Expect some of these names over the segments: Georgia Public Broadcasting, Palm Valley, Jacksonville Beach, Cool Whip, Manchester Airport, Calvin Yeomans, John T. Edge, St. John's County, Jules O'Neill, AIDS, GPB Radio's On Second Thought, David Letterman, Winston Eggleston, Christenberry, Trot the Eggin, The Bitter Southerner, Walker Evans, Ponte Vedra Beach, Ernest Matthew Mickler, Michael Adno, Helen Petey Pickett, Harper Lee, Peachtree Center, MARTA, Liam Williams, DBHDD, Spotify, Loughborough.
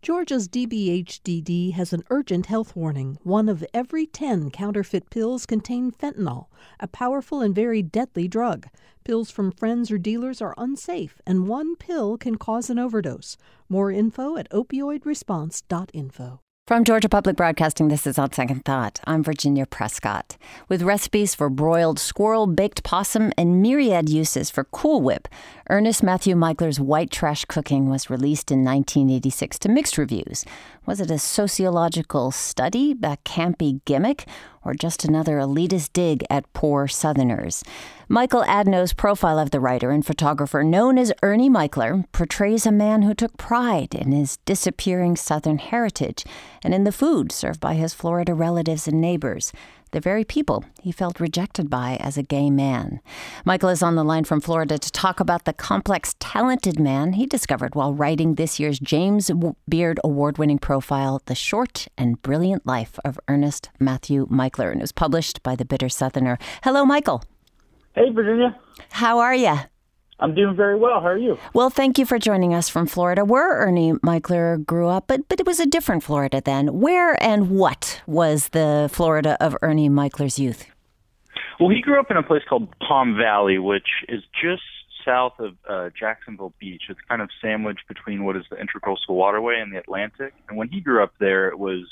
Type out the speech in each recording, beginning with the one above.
Georgia's DBHDD has an urgent health warning. 1 of every 10 counterfeit pills contain fentanyl, a powerful and very deadly drug. Pills from friends or dealers are unsafe, and 1 pill can cause an overdose. More info at opioidresponse.info. From Georgia Public Broadcasting, this is On Second Thought. I'm Virginia Prescott. With recipes for broiled squirrel, baked possum, and myriad uses for Cool Whip, Ernest Matthew Mickler's White Trash Cooking was released in 1986 to mixed reviews. Was it a sociological study, a campy gimmick, or just another elitist dig at poor Southerners? Michael Adno's profile of the writer and photographer known as Ernie Mickler portrays a man who took pride in his disappearing Southern heritage and in the food served by his Florida relatives and neighbors, the very people he felt rejected by as a gay man. Michael is on the line from Florida to talk about the complex, talented man he discovered while writing this year's James Beard Award-winning profile, The Short and Brilliant Life of Ernest Matthew Mickler, and it was published by The Bitter Southerner. Hello, Michael. Hey, Virginia. How are you? I'm doing very well. How are you? Well, thank you for joining us from Florida, where Ernie Mickler grew up, but it was a different Florida then. Where and what was the Florida of Ernie Mickler's youth? Well, he grew up in a place called Palm Valley, which is just south of Jacksonville Beach. It's kind of sandwiched between what is the Intracoastal Waterway and the Atlantic. And when he grew up there, it was,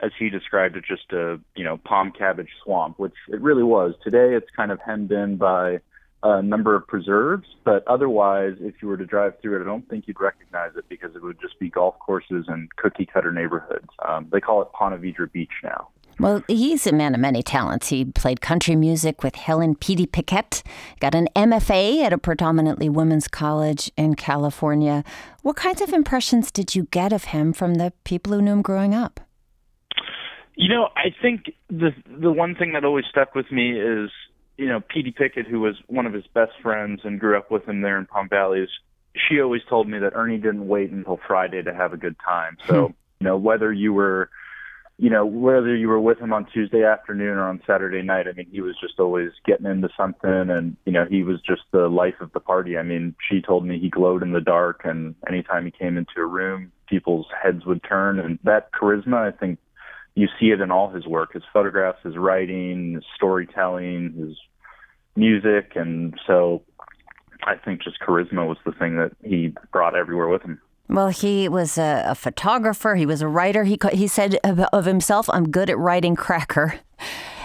as he described it, just a, palm cabbage swamp, which it really was. Today, it's kind of hemmed in by a number of preserves, but otherwise, if you were to drive through it, I don't think you'd recognize it because it would just be golf courses and cookie-cutter neighborhoods. They call it Ponte Vedra Beach now. Well, he's a man of many talents. He played country music with Helen Petey Pickett, got an MFA at a predominantly women's college in California. What kinds of impressions did you get of him from the people who knew him growing up? I think the one thing that always stuck with me is, Petey Pickett, who was one of his best friends and grew up with him there in Palm Valley, she always told me that Ernie didn't wait until Friday to have a good time. So, whether you were with him on Tuesday afternoon or on Saturday night, he was just always getting into something, and, he was just the life of the party. She told me he glowed in the dark, and anytime he came into a room, people's heads would turn, and that charisma, I think, you see it in all his work, his photographs, his writing, his storytelling, his music. And so I think just charisma was the thing that he brought everywhere with him. Well, he was a photographer. He was a writer. He said of himself, I'm good at writing cracker.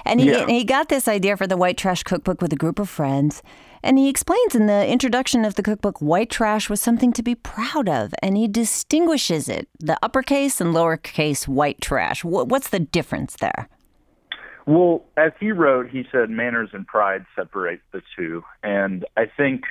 And he got this idea for the White Trash Cookbook with a group of friends. And he explains in the introduction of the cookbook, white trash was something to be proud of, and he distinguishes it, the uppercase and lowercase white trash. What's the difference there? Well, as he wrote, he said manners and pride separate the two. And I think,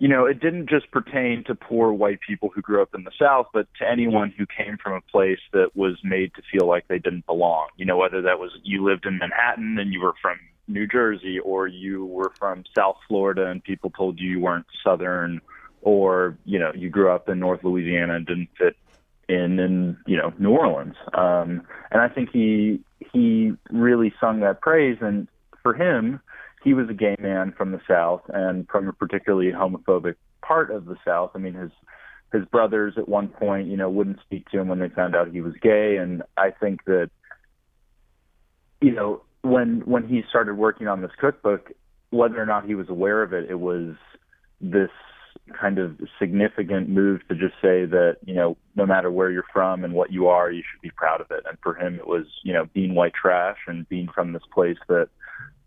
it didn't just pertain to poor white people who grew up in the South, but to anyone who came from a place that was made to feel like they didn't belong, whether that was you lived in Manhattan and you were from New Jersey, or you were from South Florida and people told you you weren't Southern, or, you grew up in North Louisiana and didn't fit in New Orleans. And I think he really sung that praise. And for him, he was a gay man from the South and from a particularly homophobic part of the South. His brothers at one point, wouldn't speak to him when they found out he was gay. And I think that, when he started working on this cookbook, whether or not he was aware of it, it was this kind of significant move to just say that, no matter where you're from and what you are, you should be proud of it. And for him, it was, being white trash and being from this place that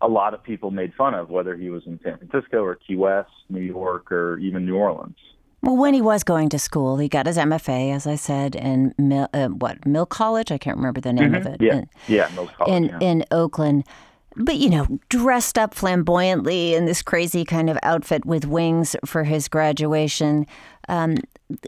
a lot of people made fun of, whether he was in San Francisco or Key West, New York, or even New Orleans. Well, when he was going to school, he got his MFA, as I said, in Mills College? I can't remember the name of it. Mills College. In Oakland. But, dressed up flamboyantly in this crazy kind of outfit with wings for his graduation. A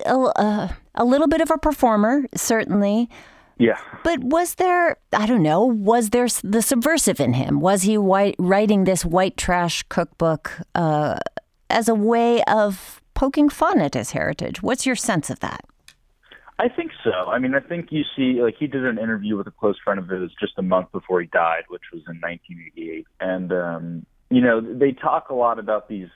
little bit of a performer, certainly. Yeah. But was there the subversive in him? Was he writing this white trash cookbook as a way of poking fun at his heritage? What's your sense of that? I think so. I think you see, he did an interview with a close friend of his just a month before he died, which was in 1988. And, you know, they talk a lot about these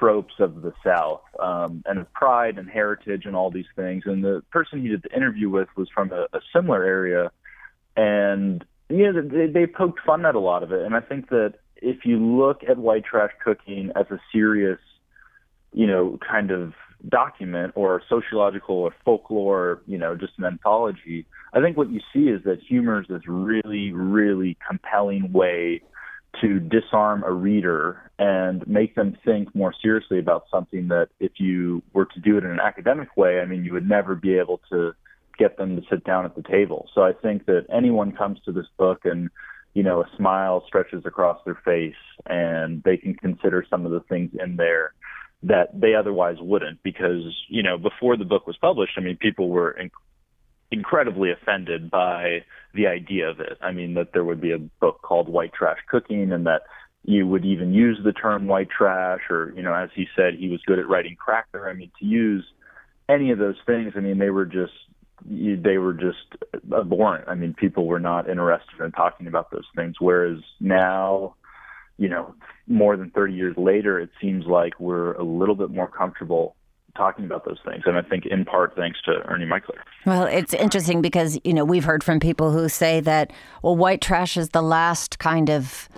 tropes of the South, and of pride and heritage and all these things. And the person he did the interview with was from a similar area, and you know, they poked fun at a lot of it. And I think that if you look at White Trash Cooking as a serious, you know, kind of document or sociological or folklore, you know, just an anthology, I think what you see is that humor is this really, really compelling way to disarm a reader and make them think more seriously about something that if you were to do it in an academic way, I mean, you would never be able to get them to sit down at the table. So I think that anyone comes to this book and, you know, a smile stretches across their face and they can consider some of the things in there that they otherwise wouldn't, because, you know, before the book was published, I mean, people were incredibly offended by the idea of it. I mean, that there would be a book called White Trash Cooking and that you would even use the term white trash, or, you know, as he said, he was good at writing cracker. I mean, to use any of those things, I mean, they were just abhorrent. I mean, people were not interested in talking about those things, whereas now, you know, more than 30 years later, it seems like we're a little bit more comfortable talking about those things. And I think in part thanks to Ernie Mickler. Well, it's interesting because, you know, we've heard from people who say that, well, white trash is the last kind of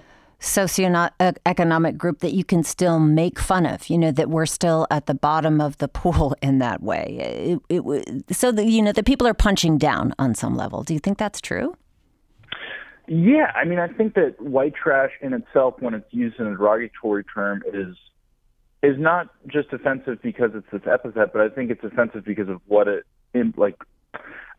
socioeconomic group that you can still make fun of, you know, that we're still at the bottom of the pool in that way. So, you know, the people are punching down on some level. Do you think that's true? Yeah. I mean, I think that white trash in itself, when it's used in a derogatory term, is not just offensive because it's this epithet, but I think it's offensive because of what it, like,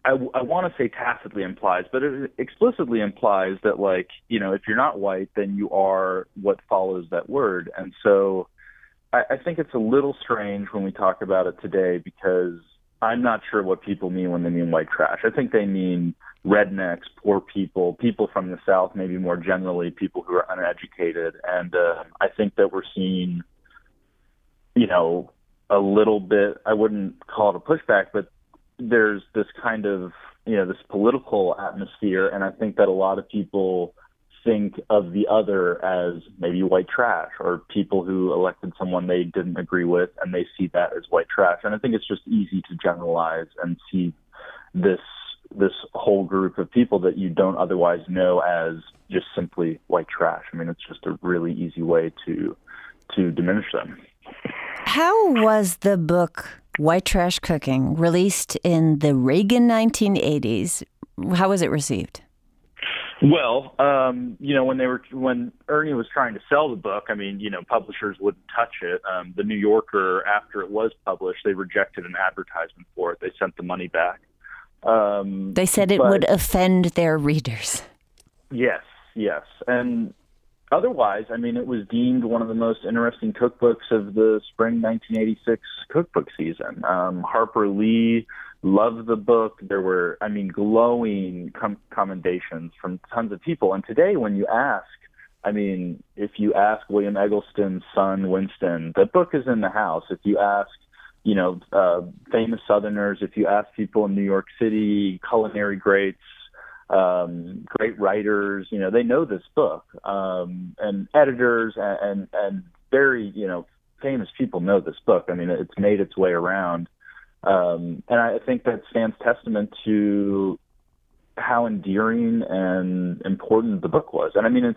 I want to say tacitly implies, but it explicitly implies that, like, you know, if you're not white, then you are what follows that word. And so I think it's a little strange when we talk about it today, because I'm not sure what people mean when they mean white trash. I think they mean rednecks, poor people, people from the South, maybe more generally, people who are uneducated. And I think that we're seeing, you know, a little bit, I wouldn't call it a pushback, but there's this kind of, you know, this political atmosphere, and I think that a lot of people think of the other as maybe white trash, or people who elected someone they didn't agree with, and they see that as white trash. And I think it's just easy to generalize and see this whole group of people that you don't otherwise know as just simply white trash. I mean, it's just a really easy way to diminish them. How was the book White Trash Cooking, released in the Reagan 1980s, how was it received? Well, you know, when Ernie was trying to sell the book, I mean, you know, publishers wouldn't touch it. The New Yorker, after it was published, they rejected an advertisement for it. They sent the money back. They said it would offend their readers. Yes, yes. And otherwise, I mean, it was deemed one of the most interesting cookbooks of the spring 1986 cookbook season. Harper Lee loved the book. There were, I mean, glowing commendations from tons of people. And today, when you ask, I mean, if you ask William Eggleston's son, Winston, the book is in the house. If you ask, you know, famous Southerners, if you ask people in New York City, culinary greats, great writers, you know, they know this book, and editors and very, you know, famous people know this book. I mean, it's made its way around. And I think that stands testament to how endearing and important the book was. And I mean,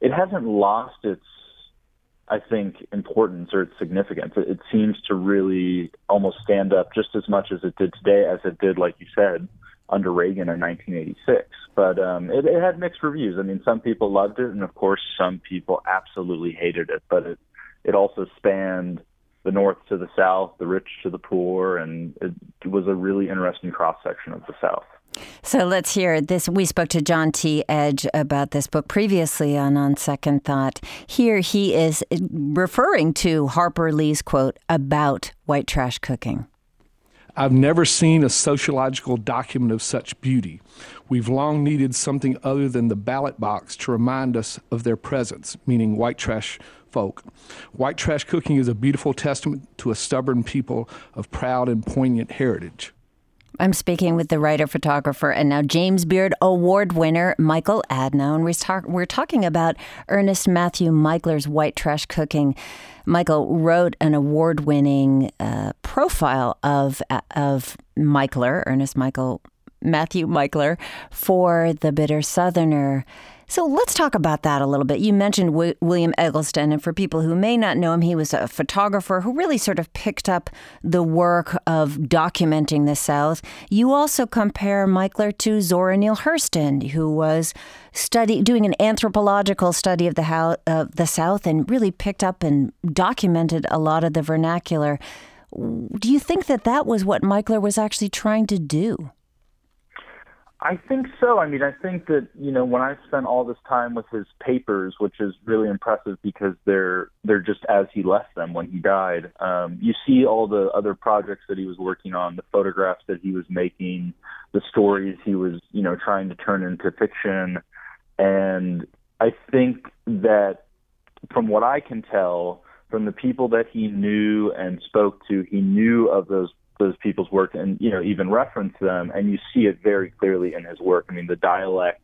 it hasn't lost its, I think, importance or its significance. It seems to really almost stand up just as much as it did today as it did, like you said, under Reagan in 1986, but it had mixed reviews. I mean, some people loved it, and of course, some people absolutely hated it. But it also spanned the North to the South, the rich to the poor, and it was a really interesting cross section of the South. So let's hear this. We spoke to John T. Edge about this book previously on Second Thought. Here he is referring to Harper Lee's quote about white trash cooking. I've never seen a sociological document of such beauty. We've long needed something other than the ballot box to remind us of their presence, meaning white trash folk. White trash cooking is a beautiful testament to a stubborn people of proud and poignant heritage. I'm speaking with the writer, photographer, and now James Beard Award winner, Michael Adno. And we're talking about Ernest Matthew Mickler's White Trash Cooking. Michael wrote an award-winning profile of Mickler, Matthew Mickler, for The Bitter Southerner. So let's talk about that a little bit. You mentioned William Eggleston, and for people who may not know him, he was a photographer who really sort of picked up the work of documenting the South. You also compare Mickler to Zora Neale Hurston, who was doing an anthropological study of the South and really picked up and documented a lot of the vernacular. Do you think that that was what Mickler was actually trying to do? I think so. I mean, I think that, you know, when I spent all this time with his papers, which is really impressive because they're just as he left them when he died. You see all the other projects that he was working on, the photographs that he was making, the stories he was, you know, trying to turn into fiction. And I think that from what I can tell, from the people that he knew and spoke to, he knew of those people's work and, you know, even reference them. And you see it very clearly in his work. I mean, the dialect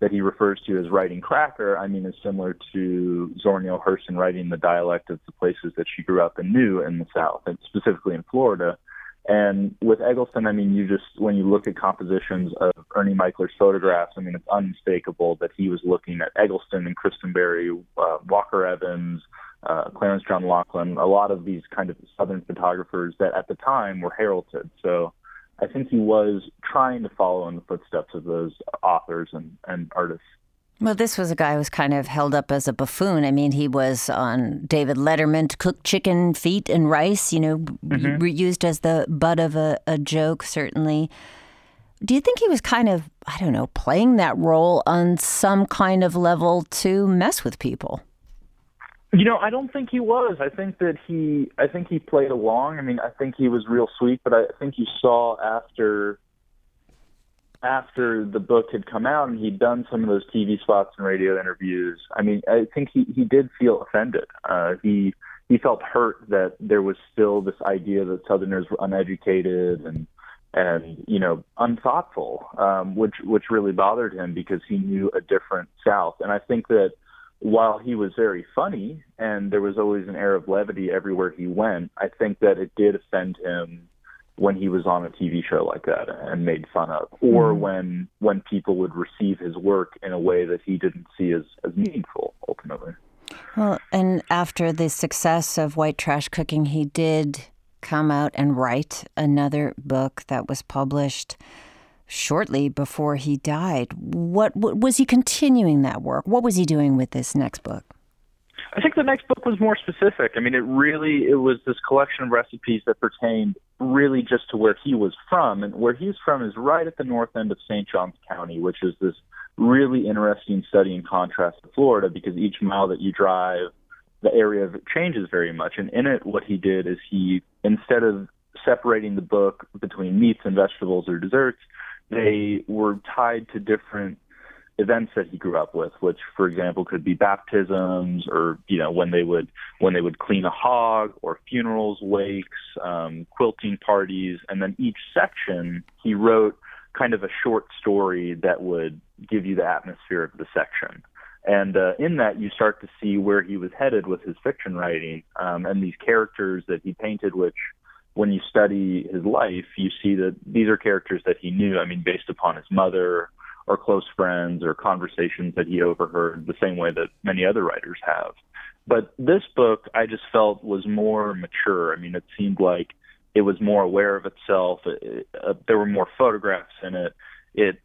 that he refers to as writing cracker, I mean, is similar to Zora Neale Hurston writing the dialect of the places that she grew up and knew in the South, and specifically in Florida. And with Eggleston, I mean, when you look at compositions of Ernie Mickler's photographs, I mean, it's unmistakable that he was looking at Eggleston and Christenberry, Walker Evans, Clarence John Laughlin, a lot of these kind of Southern photographers that at the time were heralded. So I think he was trying to follow in the footsteps of those authors and artists. Well, this was a guy who was kind of held up as a buffoon. I mean, he was on David Letterman to cook chicken feet and rice, you know, used as the butt of a joke, certainly. Do you think he was kind of, I don't know, playing that role on some kind of level to mess with people? You know, I don't think he was. I think he played along. I mean, I think he was real sweet, but I think you saw after the book had come out and he'd done some of those TV spots and radio interviews. I mean, I think he did feel offended. He felt hurt that there was still this idea that Southerners were uneducated and you know, unthoughtful, which really bothered him because he knew a different South. And I think that while he was very funny and there was always an air of levity everywhere he went, I think that it did offend him when he was on a TV show like that and made fun of, or when people would receive his work in a way that he didn't see as meaningful, ultimately. Well, and after the success of White Trash Cooking, he did come out and write another book that was published shortly before he died. What was he continuing that work? What was he doing with this next book? I think the next book was more specific. I mean, it was this collection of recipes that pertained really just to where he was from. And where he's from is right at the north end of St. John's County, which is this really interesting study in contrast to Florida, because each mile that you drive, the area changes very much. And in it, what he did is he, instead of separating the book between meats and vegetables or desserts, they were tied to different events that he grew up with, which, for example, could be baptisms or, you know, when they would clean a hog, or funerals, wakes, quilting parties. And then each section, he wrote kind of a short story that would give you the atmosphere of the section. And in that, you start to see where he was headed with his fiction writing, and these characters that he painted, which, when you study his life, you see that these are characters that he knew, I mean, based upon his mother or close friends or conversations that he overheard, the same way that many other writers have. But this book, I just felt, was more mature. I mean, it seemed like it was more aware of itself. There were more photographs in it. It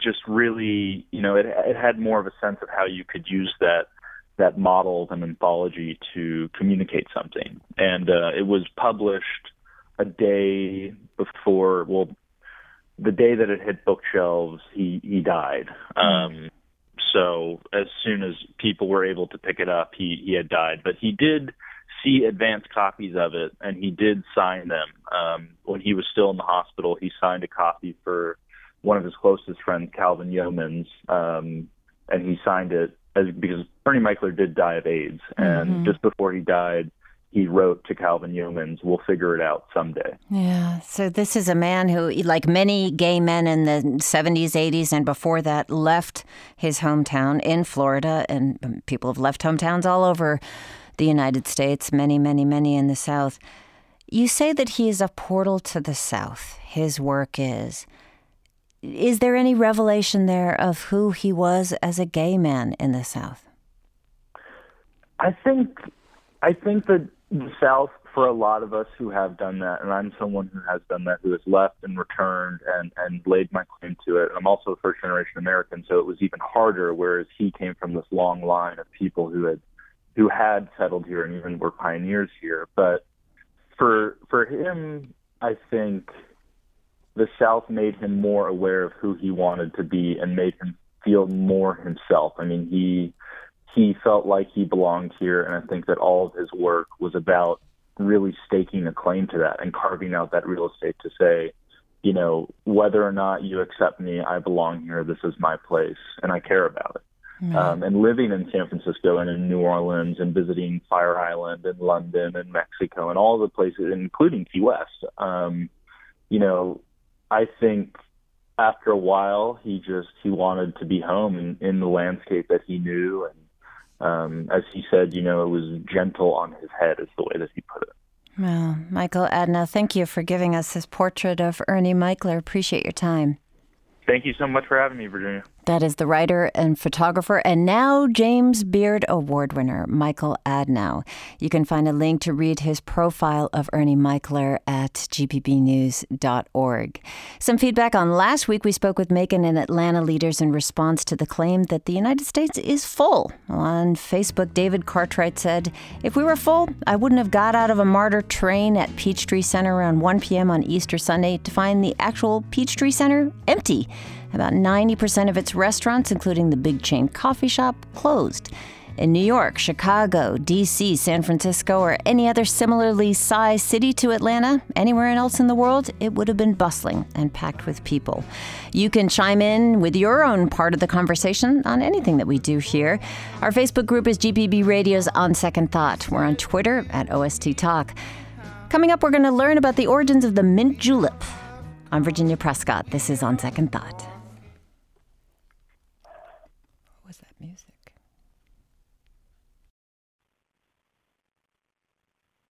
just really, you know, it had more of a sense of how you could use that model of an anthology to communicate something. And it was published the day that it hit bookshelves, he died. So as soon as people were able to pick it up, he had died. But he did see advanced copies of it, and he did sign them. When he was still in the hospital, he signed a copy for one of his closest friends, Calvin Yeomans, and he signed it, because Ernie Mickler did die of AIDS, and just before he died, he wrote to Calvin Yeomans, "We'll figure it out someday." Yeah. So this is a man who, like many gay men in the 70s, 80s, and before that, left his hometown in Florida. And people have left hometowns all over the United States, many, many, many in the South. You say that he is a portal to the South. His work is. Is there any revelation there of who he was as a gay man in the South? I think that the South, for a lot of us who have done that, and I'm someone who has done that, who has left and returned and laid my claim to it. I'm also a first-generation American, so it was even harder, whereas he came from this long line of people who had settled here and even were pioneers here. But for him, I think the South made him more aware of who he wanted to be and made him feel more himself. I mean, he felt like he belonged here, and I think that all of his work was about really staking a claim to that and carving out that real estate to say, you know, whether or not you accept me, I belong here, this is my place, and I care about it. Mm-hmm. And living in San Francisco and in New Orleans and visiting Fire Island and London and Mexico and all the places, including Key West, you know, I think after a while he wanted to be home in the landscape that he knew, and as he said, you know, it was gentle on his head is the way that he put it. Well, Michael Adno, thank you for giving us this portrait of Ernie Mickler. Appreciate your time. Thank you so much for having me, Virginia. That is the writer and photographer and now James Beard Award winner, Michael Adno. You can find a link to read his profile of Ernie Mickler at gpbnews.org. Some feedback on last week. We spoke with Macon and Atlanta leaders in response to the claim that the United States is full. On Facebook, David Cartwright said, "If we were full, I wouldn't have got out of a MARTA train at Peachtree Center around 1 p.m. on Easter Sunday to find the actual Peachtree Center empty. About 90% of its restaurants, including the big chain coffee shop, closed. In New York, Chicago, D.C., San Francisco, or any other similarly sized city to Atlanta, anywhere else in the world, it would have been bustling and packed with people." You can chime in with your own part of the conversation on anything that we do here. Our Facebook group is GPB Radio's On Second Thought. We're on Twitter at OST Talk. Coming up, we're going to learn about the origins of the mint julep. I'm Virginia Prescott. This is On Second Thought. Music.